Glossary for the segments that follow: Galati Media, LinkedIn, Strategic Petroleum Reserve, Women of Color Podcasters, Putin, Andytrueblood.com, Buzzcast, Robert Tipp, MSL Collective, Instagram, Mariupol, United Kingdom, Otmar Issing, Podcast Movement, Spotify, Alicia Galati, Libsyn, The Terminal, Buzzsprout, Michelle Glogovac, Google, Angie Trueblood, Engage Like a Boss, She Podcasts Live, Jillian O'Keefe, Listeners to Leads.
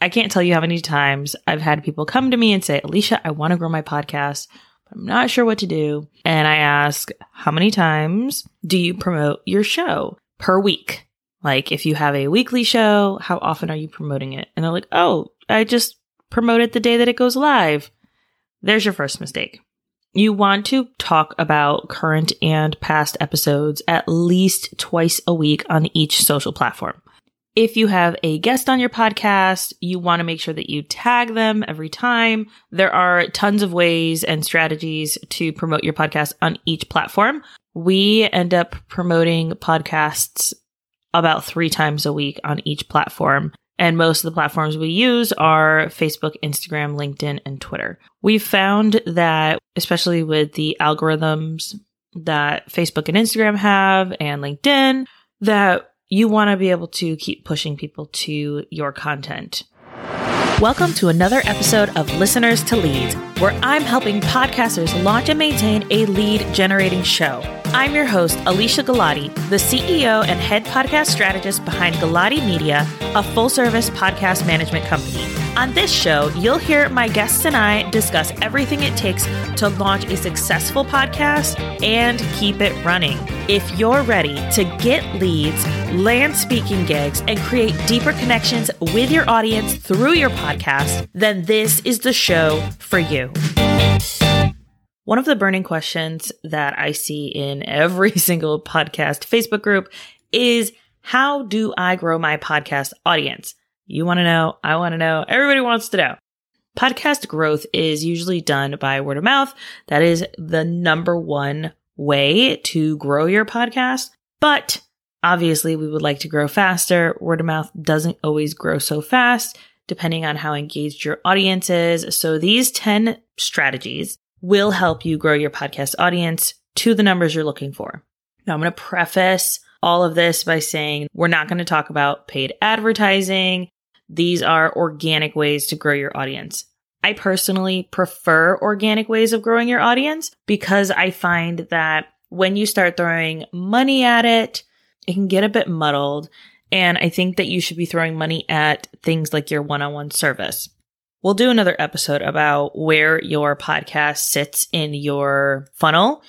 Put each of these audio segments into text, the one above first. I can't tell you how many times I've had people come to me and say, Alicia, I want to grow my podcast, but I'm not sure what to do. And I ask, how many times do you promote your show per week? Like, if you have a weekly show, how often are you promoting it? And they're like, oh, I just promote it the day that it goes live. There's your first mistake. You want to talk about current and past episodes at least twice a week on each social platform. If you have a guest on your podcast, you want to make sure that you tag them every time. There are tons of ways and strategies to promote your podcast on each platform. We end up promoting podcasts about 3 times a week on each platform. And most of the platforms we use are Facebook, Instagram, LinkedIn, and Twitter. We've found that, especially with the algorithms that Facebook and Instagram have and LinkedIn, that you want to be able to keep pushing people to your content. Welcome to another episode of Listeners to Leads, where I'm helping podcasters launch and maintain a lead-generating show. I'm your host, Alicia Galati, the CEO and head podcast strategist behind Galati Media, a full-service podcast management company. On this show, you'll hear my guests and I discuss everything it takes to launch a successful podcast and keep it running. If you're ready to get leads, land speaking gigs, and create deeper connections with your audience through your podcast, then this is the show for you. One of the burning questions that I see in every single podcast Facebook group is, how do I grow my podcast audience? You want to know, I want to know, everybody wants to know. Podcast growth is usually done by word of mouth. That is the #1 way to grow your podcast. But obviously, we would like to grow faster. Word of mouth doesn't always grow so fast, depending on how engaged your audience is. So these 10 strategies will help you grow your podcast audience to the numbers you're looking for. Now, I'm going to preface all of this by saying we're not going to talk about paid advertising. These are organic ways to grow your audience. I personally prefer organic ways of growing your audience because I find that when you start throwing money at it, it can get a bit muddled. And I think that you should be throwing money at things like your one-on-one service. We'll do another episode about where your podcast sits in your funnel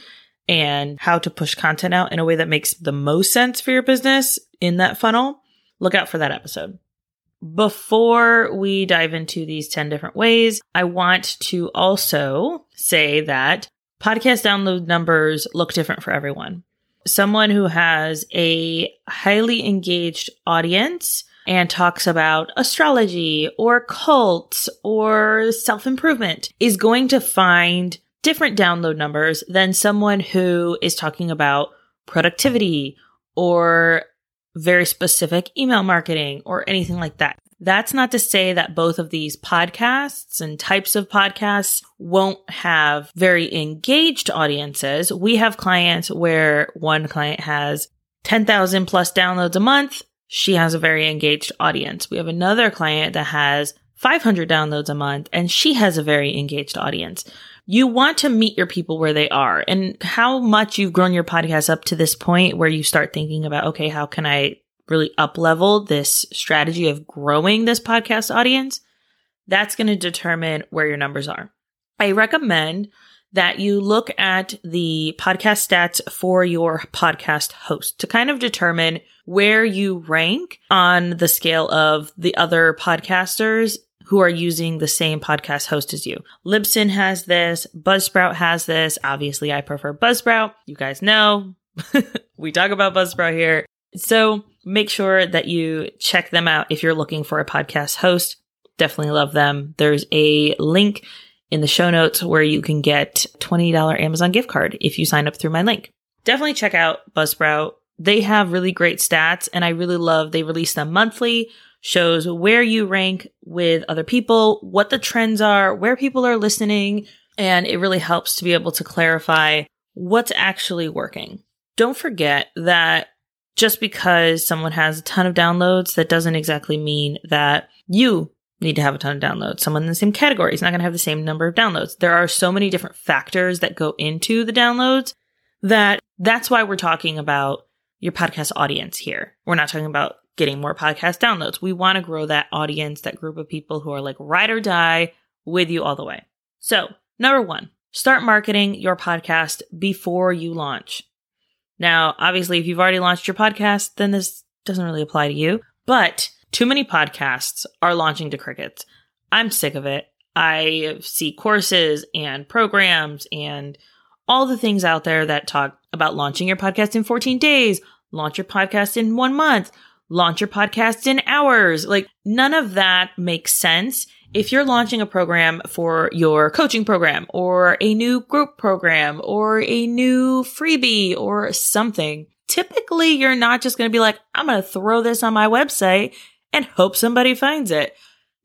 and how to push content out in a way that makes the most sense for your business in that funnel. Look out for that episode. Before we dive into these 10 different ways, I want to also say that podcast download numbers look different for everyone. Someone who has a highly engaged audience and talks about astrology or cults or self-improvement is going to find different download numbers than someone who is talking about productivity or very specific email marketing or anything like that. That's not to say that both of these podcasts and types of podcasts won't have very engaged audiences. We have clients where one client has 10,000 plus downloads a month. She has a very engaged audience. We have another client that has 500 downloads a month, and she has a very engaged audience. You want to meet your people where they are, and how much you've grown your podcast up to this point where you start thinking about, okay, how can I really up-level this strategy of growing this podcast audience? That's going to determine where your numbers are. I recommend that you look at the podcast stats for your podcast host to kind of determine where you rank on the scale of the other podcasters who are using the same podcast host as you. Libsyn has this. Buzzsprout has this. Obviously, I prefer Buzzsprout. You guys know we talk about Buzzsprout here. So make sure that you check them out if you're looking for a podcast host. Definitely love them. There's a link in the show notes where you can get $20 Amazon gift card if you sign up through my link. Definitely check out Buzzsprout. They have really great stats, and I really love they release them monthly, shows where you rank with other people, what the trends are, where people are listening, and it really helps to be able to clarify what's actually working. Don't forget that just because someone has a ton of downloads, that doesn't exactly mean that you need to have a ton of downloads. Someone in the same category is not going to have the same number of downloads. There are so many different factors that go into the downloads that's why we're talking about your podcast audience here. We're not talking about getting more podcast downloads. We want to grow that audience, that group of people who are like ride or die with you all the way. So number one, start marketing your podcast before you launch. Now, obviously, if you've already launched your podcast, then this doesn't really apply to you, but too many podcasts are launching to crickets. I'm sick of it. I see courses and programs and all the things out there that talk about launching your podcast in 14 days, launch your podcast in 1 month, launch your podcast in hours. Like, none of that makes sense. If you're launching a program for your coaching program or a new group program or a new freebie or something, typically you're not just going to be like, I'm going to throw this on my website and hope somebody finds it.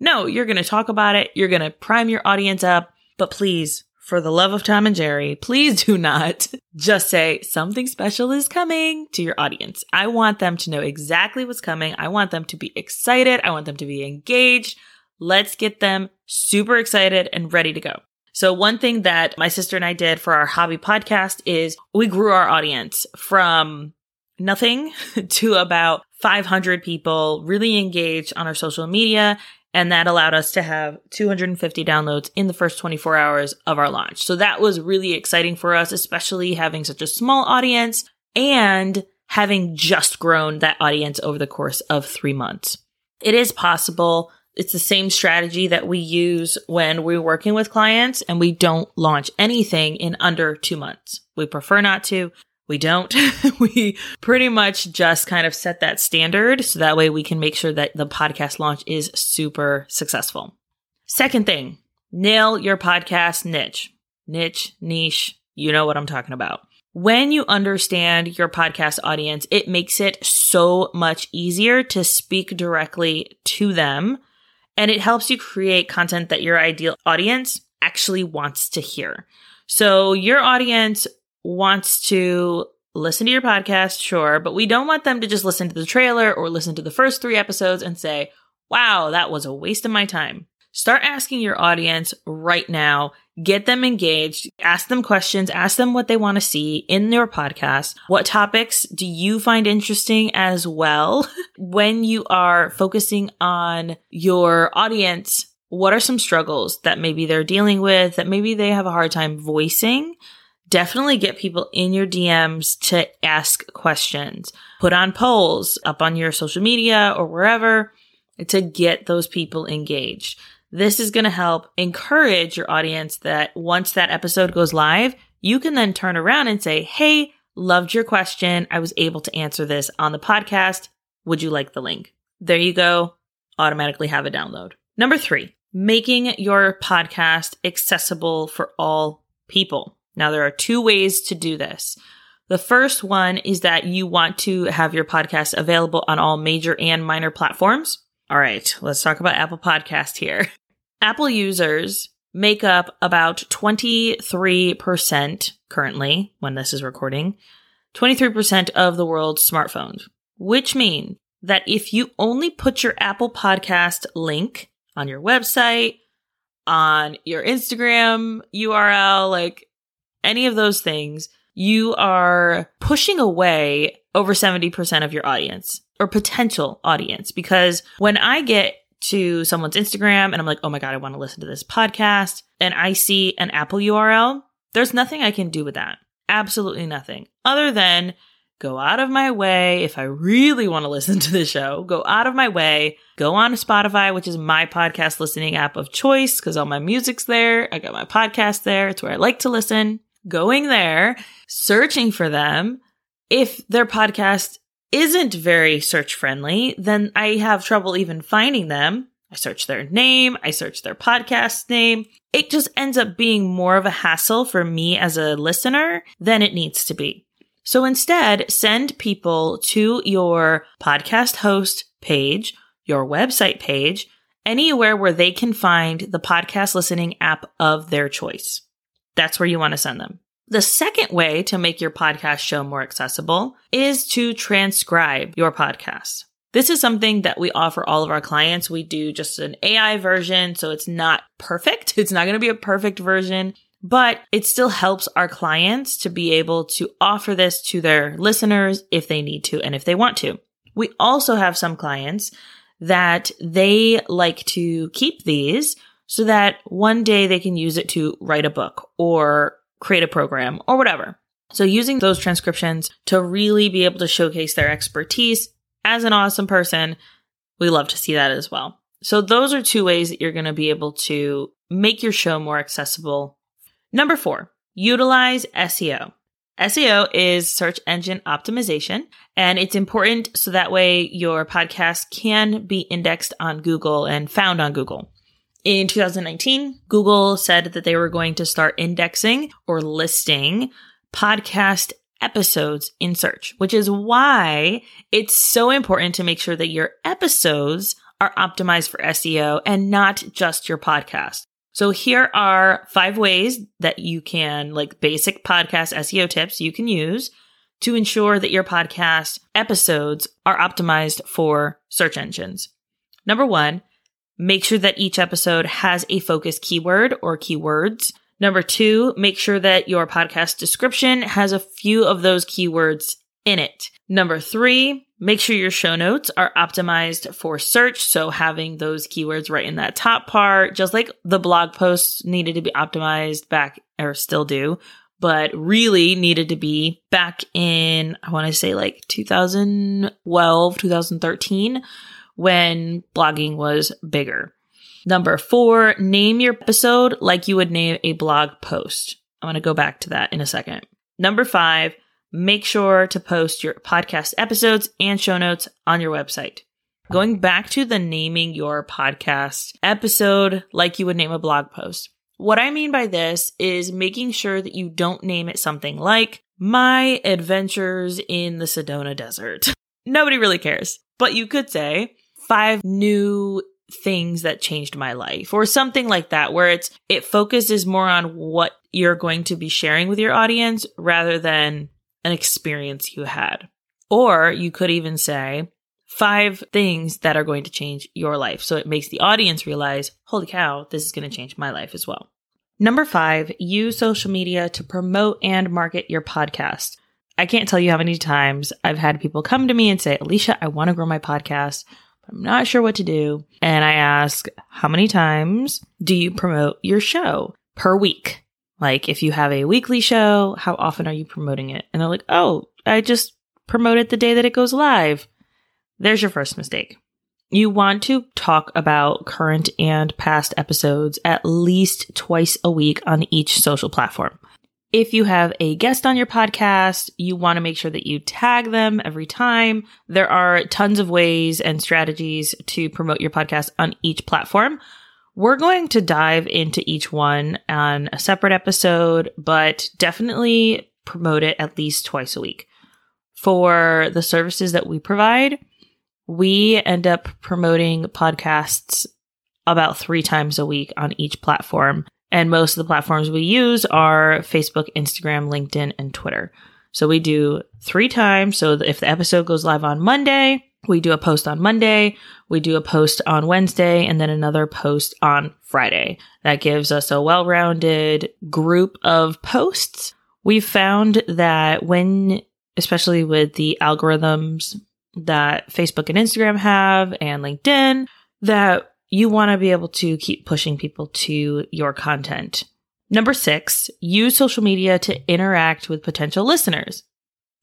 No, you're going to talk about it. You're going to prime your audience up. But please, for the love of Tom and Jerry, please do not just say something special is coming to your audience. I want them to know exactly what's coming. I want them to be excited. I want them to be engaged. Let's get them super excited and ready to go. So one thing that my sister and I did for our hobby podcast is we grew our audience from nothing to about 500 people really engaged on our social media. And that allowed us to have 250 downloads in the first 24 hours of our launch. So that was really exciting for us, especially having such a small audience and having just grown that audience over the course of 3 months. It is possible. It's the same strategy that we use when we're working with clients and we don't launch anything in under 2 months. We prefer not to. We don't. We pretty much just kind of set that standard so that way we can make sure that the podcast launch is super successful. Second thing, nail your podcast niche. Niche, niche, you know what I'm talking about. When you understand your podcast audience, it makes it so much easier to speak directly to them. And it helps you create content that your ideal audience actually wants to hear. So your audience wants to listen to your podcast, sure, but we don't want them to just listen to the trailer or listen to the first 3 episodes and say, wow, that was a waste of my time. Start asking your audience right now. Get them engaged. Ask them questions. Ask them what they want to see in your podcast. What topics do you find interesting as well? When you are focusing on your audience, what are some struggles that maybe they're dealing with, that maybe they have a hard time voicing? Definitely get people in your DMs to ask questions. Put on polls up on your social media or wherever to get those people engaged. This is going to help encourage your audience that once that episode goes live, you can then turn around and say, hey, loved your question. I was able to answer this on the podcast. Would you like the link? There you go. Automatically have a download. Number 3, making your podcast accessible for all people. Now, there are 2 ways to do this. The first one is that you want to have your podcast available on all major and minor platforms. All right, let's talk about Apple Podcast here. Apple users make up about 23% currently, when this is recording, 23% of the world's smartphones, which means that if you only put your Apple Podcast link on your website, on your Instagram URL, like any of those things, you are pushing away over 70% of your audience or potential audience. Because when I get to someone's Instagram and I'm like, oh my God, I want to listen to this podcast, and I see an Apple URL, there's nothing I can do with that. Absolutely nothing other than go out of my way. If I really want to listen to the show, go out of my way, go on Spotify, which is my podcast listening app of choice because all my music's there. I got my podcast there. It's where I like to listen. Going there, searching for them. If their podcast isn't very search friendly, then I have trouble even finding them. I search their name. I search their podcast name. It just ends up being more of a hassle for me as a listener than it needs to be. So instead, send people to your podcast host page, your website page, anywhere where they can find the podcast listening app of their choice. That's where you want to send them. The second way to make your podcast show more accessible is to transcribe your podcast. This is something that we offer all of our clients. We do just an AI version, so it's not perfect. It's not going to be a perfect version, but it still helps our clients to be able to offer this to their listeners if they need to and if they want to. We also have some clients that they like to keep these so that one day they can use it to write a book or create a program or whatever. So using those transcriptions to really be able to showcase their expertise as an awesome person, we love to see that as well. So those are two ways that you're going to be able to make your show more accessible. Number 4, utilize SEO. SEO is search engine optimization, and it's important so that way your podcast can be indexed on Google and found on Google. In 2019, Google said that they were going to start indexing or listing podcast episodes in search, which is why it's so important to make sure that your episodes are optimized for SEO and not just your podcast. So here are 5 ways that you can, like basic podcast SEO tips you can use to ensure that your podcast episodes are optimized for search engines. Number 1, make sure that each episode has a focus keyword or keywords. Number 2, make sure that your podcast description has a few of those keywords in it. Number 3, make sure your show notes are optimized for search. So having those keywords right in that top part, just like the blog posts needed to be optimized back, or still do, but really needed to be back in, I want to say like 2012, 2013, when blogging was bigger. Number 4, name your episode like you would name a blog post. I'm going to go back to that in a second. Number 5, make sure to post your podcast episodes and show notes on your website. Going back to the naming your podcast episode like you would name a blog post. What I mean by this is making sure that you don't name it something like My Adventures in the Sedona Desert. Nobody really cares, but you could say 5 new things that changed my life or something like that, where it focuses more on what you're going to be sharing with your audience rather than an experience you had. Or you could even say 5 things that are going to change your life. So it makes the audience realize, holy cow, this is going to change my life as well. Number 5, use social media to promote and market your podcast. I can't tell you how many times I've had people come to me and say, Alicia, I want to grow my podcast, but I'm not sure what to do. And I ask, how many times do you promote your show per week? Like if you have a weekly show, how often are you promoting it? And they're like, oh, I just promote it the day that it goes live. There's your first mistake. You want to talk about current and past episodes at least twice a week on each social platform. If you have a guest on your podcast, you want to make sure that you tag them every time. There are tons of ways and strategies to promote your podcast on each platform. We're going to dive into each one on a separate episode, but definitely promote it at least twice a week. For the services that we provide, we end up promoting podcasts about 3 times a week on each platform. And most of the platforms we use are Facebook, Instagram, LinkedIn, and Twitter. So we do 3 times. So if the episode goes live on Monday, we do a post on Monday, we do a post on Wednesday, and then another post on Friday. That gives us a well-rounded group of posts. We've found that when, especially with the algorithms that Facebook and Instagram have and LinkedIn, that you want to be able to keep pushing people to your content. Number 6, use social media to interact with potential listeners.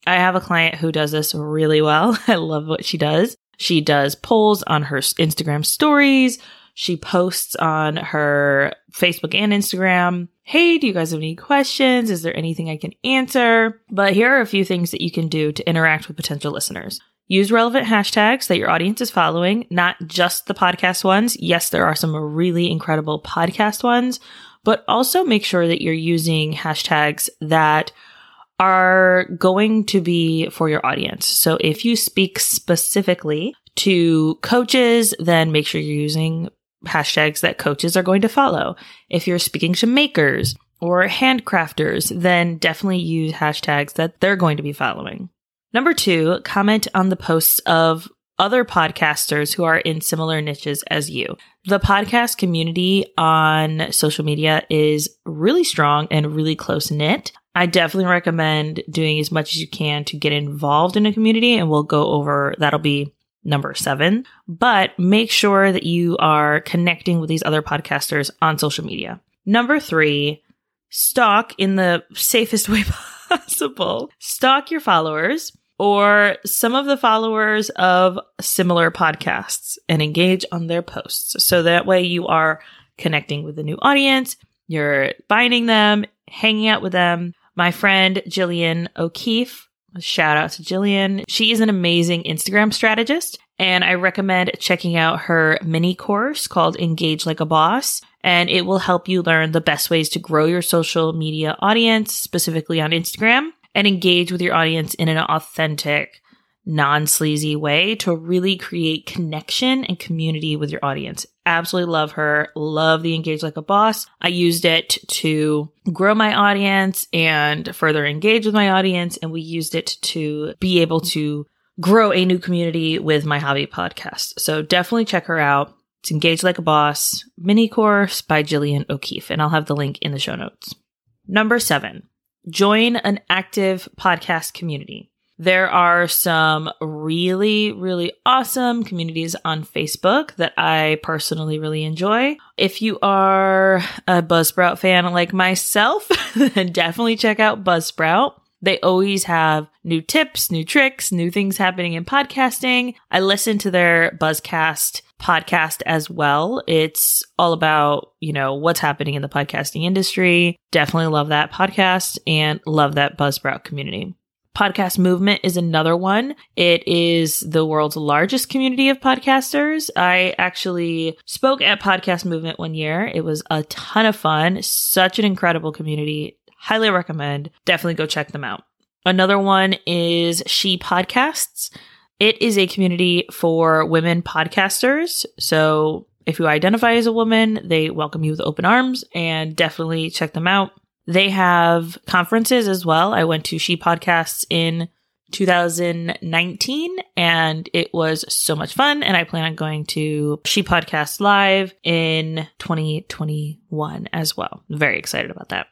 I have a client who does this really well. I love what she does. She does polls on her Instagram stories. She posts on her Facebook and Instagram. Hey, do you guys have any questions? Is there anything I can answer? But here are a few things that you can do to interact with potential listeners. Use relevant hashtags that your audience is following, not just the podcast ones. Yes, there are some really incredible podcast ones, but also make sure that you're using hashtags that are going to be for your audience. So if you speak specifically to coaches, then make sure you're using hashtags that coaches are going to follow. If you're speaking to makers or handcrafters, then definitely use hashtags that they're going to be following. Number 2, comment on the posts of other podcasters who are in similar niches as you. The podcast community on social media is really strong and really close-knit. I definitely recommend doing as much as you can to get involved in a community, and we'll go over, that'll be number 7, but make sure that you are connecting with these other podcasters on social media. Number 3, stalk in the safest way possible. Stalk your followers or some of the followers of similar podcasts and engage on their posts. So that way you are connecting with the new audience, you're finding them, hanging out with them. My friend, Jillian O'Keefe, shout out to Jillian. She is an amazing Instagram strategist, and I recommend checking out her mini course called Engage Like a Boss, and it will help you learn the best ways to grow your social media audience, specifically on Instagram, and engage with your audience in an authentic, non-sleazy way to really create connection and community with your audience. Absolutely love her. Love the Engage Like a Boss. I used it to grow my audience and further engage with my audience. And we used it to be able to grow a new community with my hobby podcast. So definitely check her out. It's Engage Like a Boss mini course by Jillian O'Keefe. And I'll have the link in the show notes. Number 7, join an active podcast community. There are some really, really awesome communities on Facebook that I personally really enjoy. If you are a Buzzsprout fan like myself, then definitely check out Buzzsprout. They always have new tips, new tricks, new things happening in podcasting. I listen to their Buzzcast podcast as well. It's all about, you know, what's happening in the podcasting industry. Definitely love that podcast and love that Buzzsprout community. Podcast Movement is another one. It is the world's largest community of podcasters. I actually spoke at Podcast Movement one year. It was a ton of fun. Such an incredible community. Highly recommend. Definitely go check them out. Another one is She Podcasts. It is a community for women podcasters. So if you identify as a woman, they welcome you with open arms, and definitely check them out. They have conferences as well. I went to She Podcasts in 2019, and it was so much fun. And I plan on going to She Podcasts Live in 2021 as well. Very excited about that.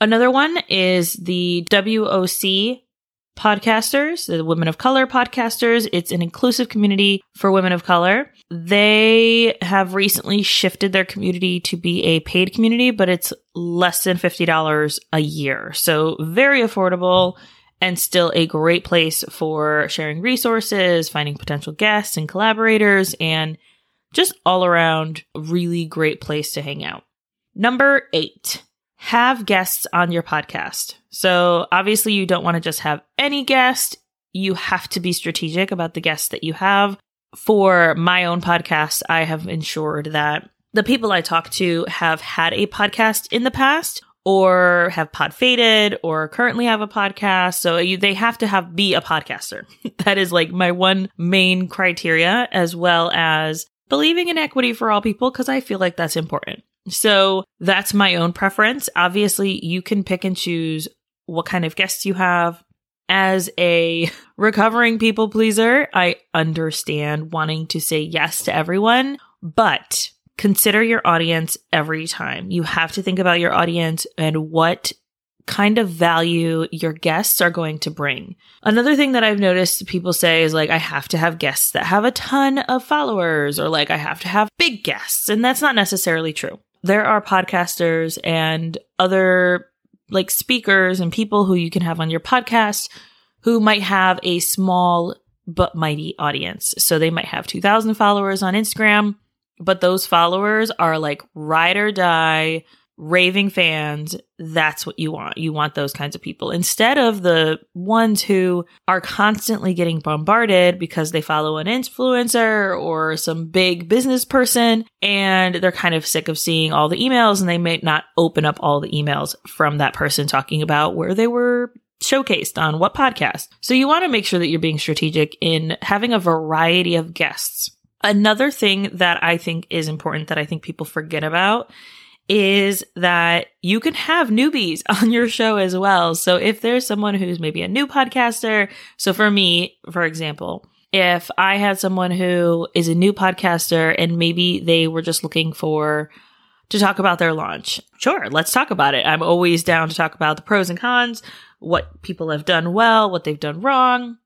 Another one is the WOC Podcasters, the Women of Color Podcasters. It's an inclusive community for women of color. They have recently shifted their community to be a paid community, but it's less than $50 a year. So very affordable and still a great place for sharing resources, finding potential guests and collaborators, and just all around really great place to hang out. Number 8. Have guests on your podcast. So obviously you don't want to just have any guest. You have to be strategic about the guests that you have. For my own podcast, I have ensured that the people I talk to have had a podcast in the past or have pod faded or currently have a podcast. So they have to be a podcaster. That is like my one main criteria, as well as believing in equity for all people, because I feel like that's important. So that's my own preference. Obviously, you can pick and choose what kind of guests you have. As a recovering people pleaser, I understand wanting to say yes to everyone, but consider your audience every time. You have to think about your audience and what kind of value your guests are going to bring. Another thing that I've noticed people say is like, I have to have guests that have a ton of followers, or like I have to have big guests. And that's not necessarily true. There are podcasters and other like speakers and people who you can have on your podcast who might have a small but mighty audience. So they might have 2,000 followers on Instagram, but those followers are like ride or die, raving fans. That's what you want. You want those kinds of people instead of the ones who are constantly getting bombarded because they follow an influencer or some big business person, and they're kind of sick of seeing all the emails, and they may not open up all the emails from that person talking about where they were showcased on what podcast. So you want to make sure that you're being strategic in having a variety of guests. Another thing that I think is important that I think people forget about is that you can have newbies on your show as well. So if there's someone who's maybe a new podcaster, so for me, for example, if I had someone who is a new podcaster and maybe they were just looking for to talk about their launch. Sure, let's talk about it. I'm always down to talk about the pros and cons, what people have done well, what they've done wrong,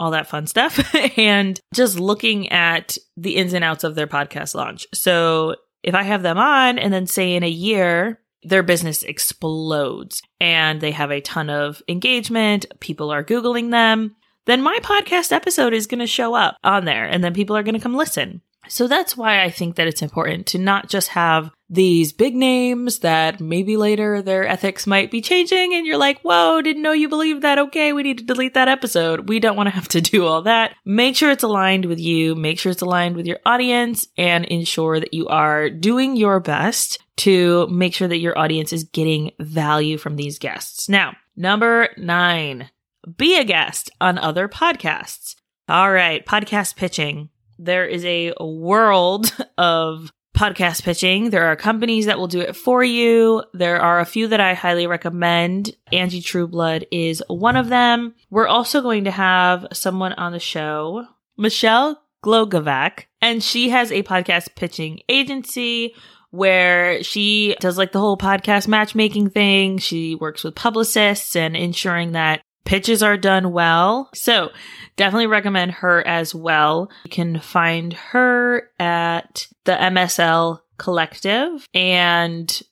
all that fun stuff, and just looking at the ins and outs of their podcast launch. So if I have them on and then say in a year, their business explodes and they have a ton of engagement, people are Googling them, then my podcast episode is going to show up on there and then people are going to come listen. So that's why I think that it's important to not just have these big names that maybe later their ethics might be changing and you're like, whoa, didn't know you believed that. Okay, we need to delete that episode. We don't want to have to do all that. Make sure it's aligned with you. Make sure it's aligned with your audience and ensure that you are doing your best to make sure that your audience is getting value from these guests. Now, number 9, be a guest on other podcasts. All right, podcast pitching. There is a world of podcast pitching. There are companies that will do it for you. There are a few that I highly recommend. Angie Trueblood is one of them. We're also going to have someone on the show, Michelle Glogovac, and she has a podcast pitching agency where she does like the whole podcast matchmaking thing. She works with publicists and ensuring that pitches are done well. So definitely recommend her as well. You can find her at the MSL Collective, and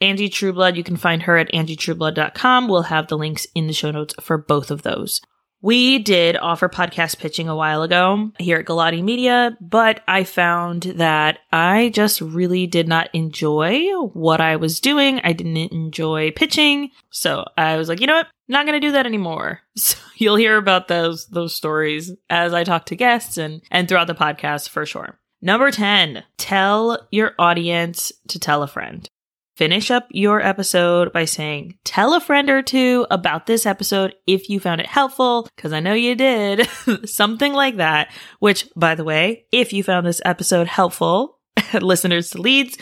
Angie Trueblood, you can find her at Andytrueblood.com. We'll have the links in the show notes for both of those. We did offer podcast pitching a while ago here at Galati Media, but I found that I just really did not enjoy what I was doing. I didn't enjoy pitching. So I was like, you know what? Not going to do that anymore. So you'll hear about those stories as I talk to guests and throughout the podcast for sure. Number 10, tell your audience to tell a friend. Finish up your episode by saying, tell a friend or two about this episode if you found it helpful, because I know you did, something like that. Which, by the way, if you found this episode helpful, Listeners to Leads,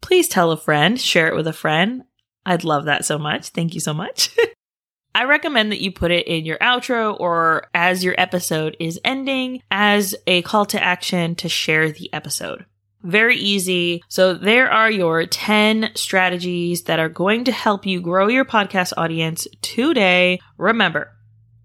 please tell a friend, share it with a friend. I'd love that so much. Thank you so much. I recommend that you put it in your outro or as your episode is ending as a call to action to share the episode. Very easy. So there are your 10 strategies that are going to help you grow your podcast audience today. Remember,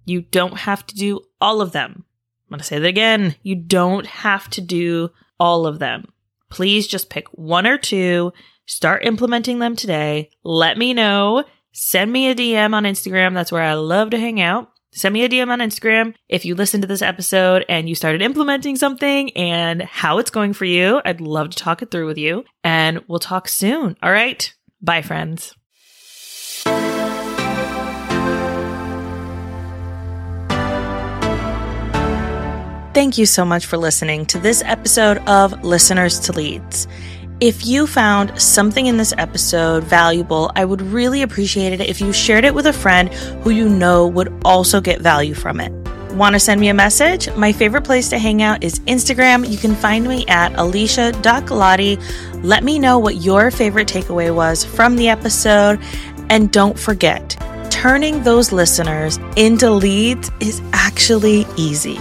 you don't have to do all of them. I'm going to say that again. You don't have to do all of them. Please just pick one or two, start implementing them today. Let me know. Send me a DM on Instagram. That's where I love to hang out. Send me a DM on Instagram if you listened to this episode and you started implementing something and how it's going for you. I'd love to talk it through with you, and we'll talk soon. All right. Bye, friends. Thank you so much for listening to this episode of Listeners to Leads. If you found something in this episode valuable, I would really appreciate it if you shared it with a friend who you know would also get value from it. Want to send me a message? My favorite place to hang out is Instagram. You can find me at alicia.galati. Let me know what your favorite takeaway was from the episode. And don't forget, turning those listeners into leads is actually easy.